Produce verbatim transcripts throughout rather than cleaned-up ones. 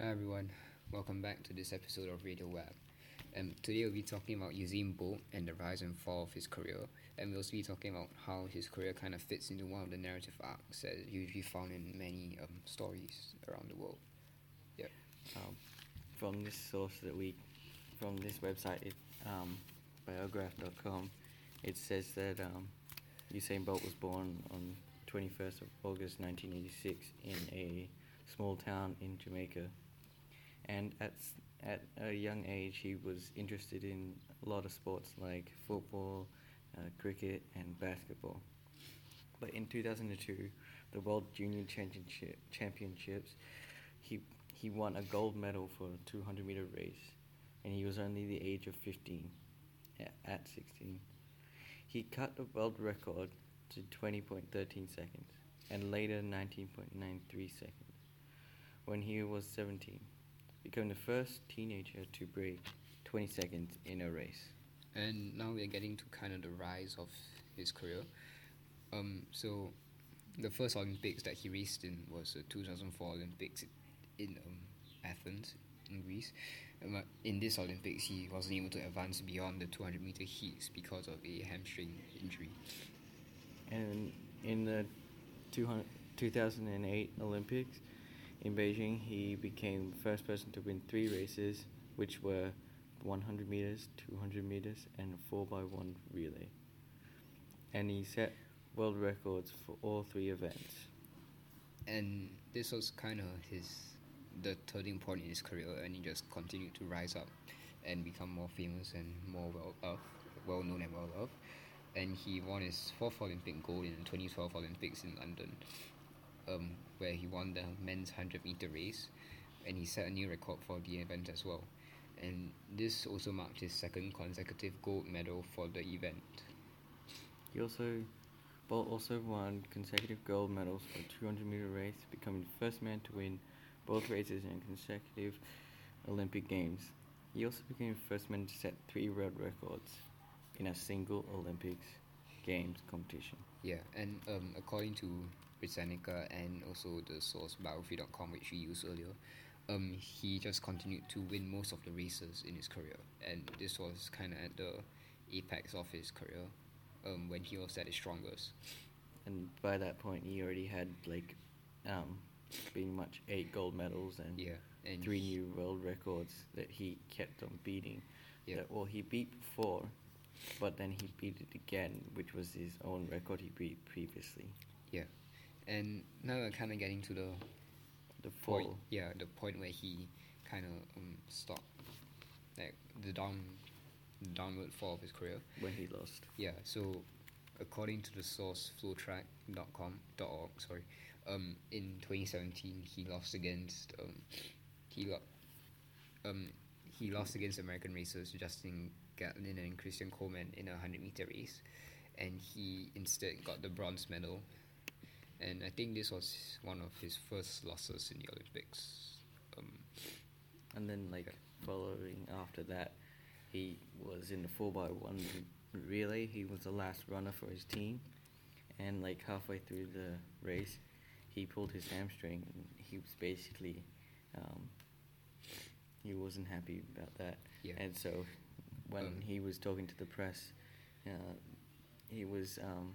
Hi everyone, welcome back to this episode of Radio Web. Um, today we'll be talking about Usain Bolt and the rise and fall of his career, and we'll also be talking about how his career kind of fits into one of the narrative arcs that is usually found in many um, stories around the world. Yeah. Um, from this source that we, from this website, it, um, biograph dot com, it says that um, Usain Bolt was born on twenty-first of August nineteen eighty-six in a small town in Jamaica. And at at a young age, he was interested in a lot of sports like football, uh, cricket, and basketball. But in two thousand two, the World Junior Championship Championships, he he won a gold medal for a two hundred meter race, and he was only the age of fifteen. At sixteen, he cut the world record to twenty point one three seconds, and later nineteen point nine three seconds. When he was seventeen. Become the first teenager to break twenty seconds in a race. And now we're getting to kind of the rise of his career. Um, so the first Olympics that he raced in was the two thousand four Olympics in um, Athens, in Greece. Um, in this Olympics, he wasn't able to advance beyond the two hundred meter heats because of a hamstring injury. And in the two thousand eight Olympics, in Beijing, he became the first person to win three races, which were one hundred meters, two hundred meters, and four by one relay. And he set world records for all three events. And this was kind of his the turning point in his career, and he just continued to rise up and become more famous and more well-loved, well-known and well-loved. And he won his fourth Olympic gold in the twenty twelve Olympics in London, Um, where he won the men's one hundred meter race, and he set a new record for the event as well. And this also marked his second consecutive gold medal for the event. He also, Bolt also won consecutive gold medals for the two hundred meter race, becoming the first man to win both races in consecutive Olympic Games. He also became the first man to set three world records in a single Olympics Games competition. Yeah, and um, according to Britannica and also the source biography dot com, which we used earlier, um, he just continued to win most of the races in his career, and this was kind of at the apex of his career, um, when he was at his strongest. And by that point, he already had like, um, pretty much eight gold medals and, yeah, and three he, new world records that he kept on beating. Yeah. That, well, he beat before, but then he beat it again, which was his own record he beat previously. Yeah. And now we're kind of getting to the the fall. Point, yeah, the point where he kind of um, stopped, like the down, the downward fall of his career. When he lost. Yeah. So, according to the source flow track dot com dot org, sorry, um, in twenty seventeen he lost against um, he lo- um, he lost against American racers Justin Gatlin and Christian Coleman in a one hundred meter race, and he instead got the bronze medal. And I think this was one of his first losses in the Olympics. Um, and then, like, yeah. following after that, he was in the four by one relay. He was the last runner for his team. And, like, halfway through the race, he pulled his hamstring. And he was basically, um, he wasn't happy about that. Yeah. And so when um, he was talking to the press, uh, he was... Um,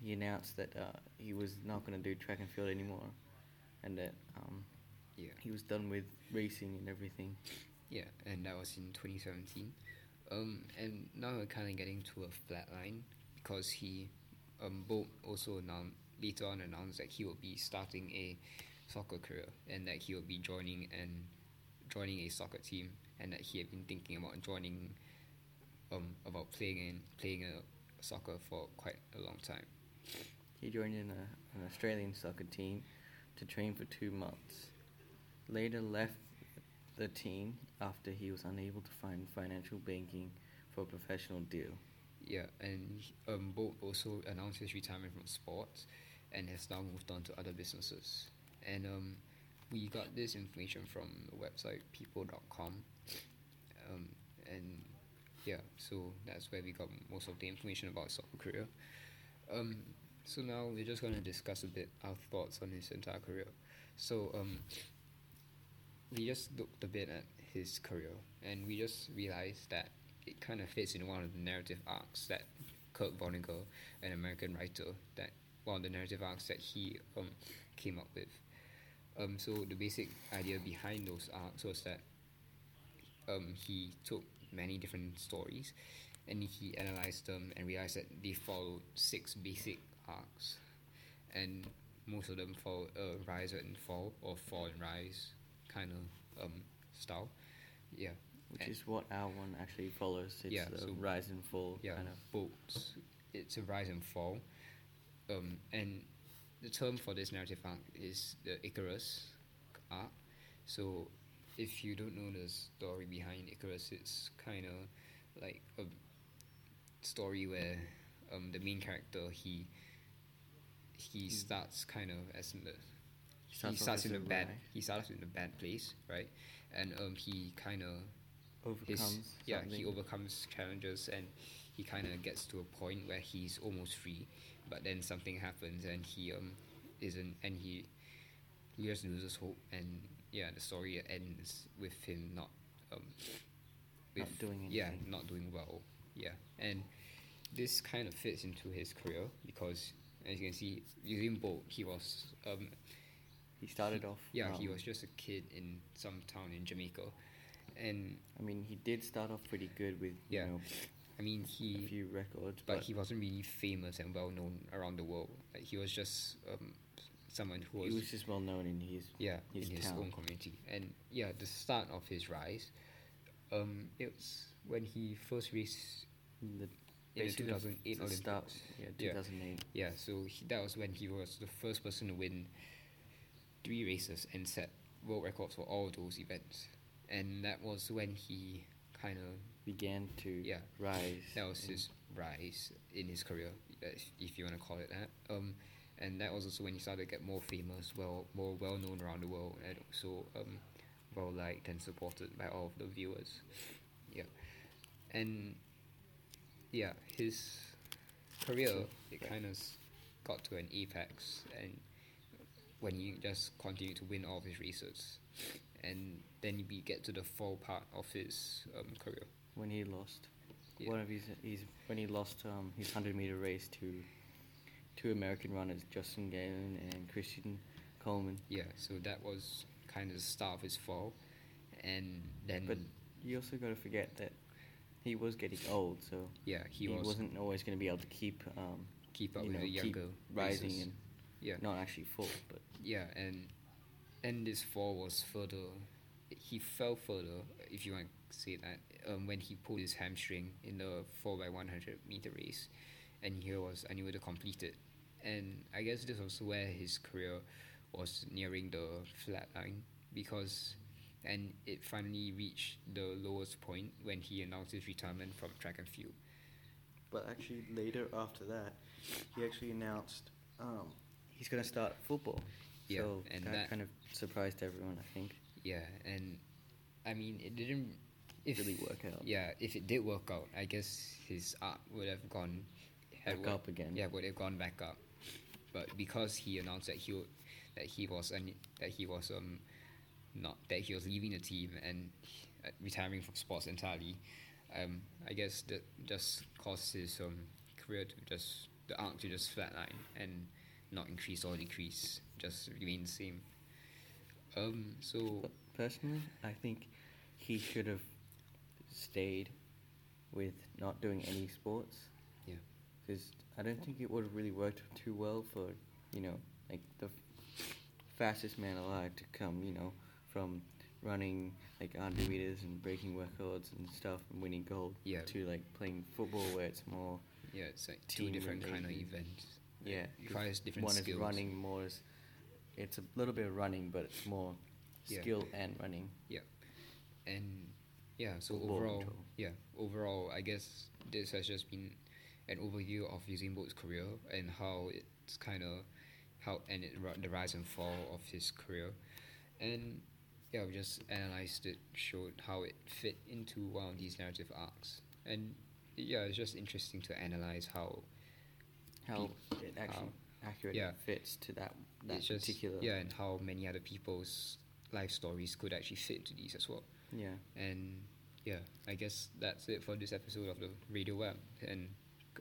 He announced that uh, he was not going to do track and field anymore, and that um, yeah. he was done with racing and everything. Yeah, and that was in twenty seventeen. Um, and now we're kind of getting to a flat line, because he, um, Bolt also announced, later on announced that he will be starting a soccer career, and that he will be joining and joining a soccer team, and that he had been thinking about joining, um, about playing and playing a. soccer for quite a long time. He joined in a, an Australian soccer team to train for two months. Later left the team after he was unable to find financial backing for a professional deal. Yeah, and um, Bolt also announced his retirement from sports and has now moved on to other businesses. And um, we got this information from the website people dot com. Um, and Yeah, so that's where we got most of the information about soccer career. Um, so now we're just going to discuss a bit our thoughts on his entire career. So um, we just looked a bit at his career, and we just realized that it kind of fits in one of the narrative arcs that Kurt Vonnegut, an American writer, that one of the narrative arcs that he um, came up with. Um, so the basic idea behind those arcs was that um, he took many different stories and he analyzed them and realized that they followed six basic arcs, and most of them follow a uh, rise and fall or fall and rise kind of um, style. Yeah. Which and is what our one actually follows. It's yeah, the so rise and fall yeah, kind of. Bolts. It's a rise and fall. Um, and the term for this narrative arc is the Icarus arc. So if you don't know the story behind Icarus, it's kind of like a story where um, the main character, he he starts kind of as the he starts, he starts in a bad way. he starts in a bad place, right? And um, he kind of overcomes his, yeah he overcomes challenges, and he kind of gets to a point where he's almost free, but then something happens and he um isn't and he he just loses hope, and yeah the story ends with him not um with, not doing anything. yeah not doing well yeah and this kind of fits into his career because, as you can see, Usain Bolt, he was um he started off yeah um, he was just a kid in some town in Jamaica. And I mean, he did start off pretty good with yeah. you know, I mean, he a few records, but, but he wasn't really famous and well known around the world. Like, he was just um, someone who was he was just well known in his yeah his in his town. own community. And yeah, the start of his rise, um, it was when he first raced in the two thousand eight Olympics. Start, yeah, two thousand eight. Yeah. yeah, so he, that was when he was the first person to win three races and set world records for all those events. And that was when he kind of began to yeah, rise. That was his rise in his career, if you want to call it that. Um, and that was also when he started to get more famous, well, more well-known around the world, and also um, well-liked and supported by all of the viewers. Yeah. And, yeah, his career, it kind of got to an apex, and when he just continued to win all of his races. And then we get to the fall part of his um, career. When he lost, yeah. one of his, his when he lost um, his hundred meter race to two American runners, Justin Gatlin and Christian Coleman. Yeah, so that was kind of the start of his fall, and then. But you also got to forget that he was getting old, so yeah, he, he was, wasn't always going to be able to keep um, keep up with know, the younger rising races. and yeah. not actually fall, but yeah and. And this fall was further, he fell further, if you want to say that, um, when he pulled his hamstring in the four by one hundred meter race, and he was unable to complete it. And I guess this was where his career was nearing the flat line, because, and it finally reached the lowest point when he announced his retirement from track and field. But actually later after that, he actually announced um, he's going to start football. Yeah, so and that, that kind of surprised everyone, I think. Yeah, and I mean, it didn't if, really work out. Yeah, if it did work out, I guess his art would have gone back went, up again. Yeah, would have gone back up. But because he announced that he would, that he was un, that he was um not that he was leaving the team and uh, retiring from sports entirely, um, I guess that just caused his um career to just the arc to just flatline and. Not increase or decrease, just remain the same. Um, so personally, I think he should have stayed with not doing any sports. Yeah, because I don't think it would have really worked too well for you know like the fastest man alive to come you know from running like one hundred meters and breaking records and stuff and winning gold yeah. to like playing football where it's more yeah it's like two different kind of events. Yeah, requires different one skills. One is running, more is it's a little bit of running, but it's more yeah. skill and running. Yeah, and yeah. So Ball overall, control. yeah, overall, I guess this has just been an overview of Usain Bolt's career and how it's kind of how and it, the rise and fall of his career, and yeah, we just analyzed it, showed how it fit into one of these narrative arcs, and yeah, it's just interesting to analyze how. How it actually um, accurately yeah. fits to that, that it's just, particular... Yeah, and how many other people's life stories could actually fit into these as well. Yeah. And yeah, I guess that's it for this episode of the Radio Web, and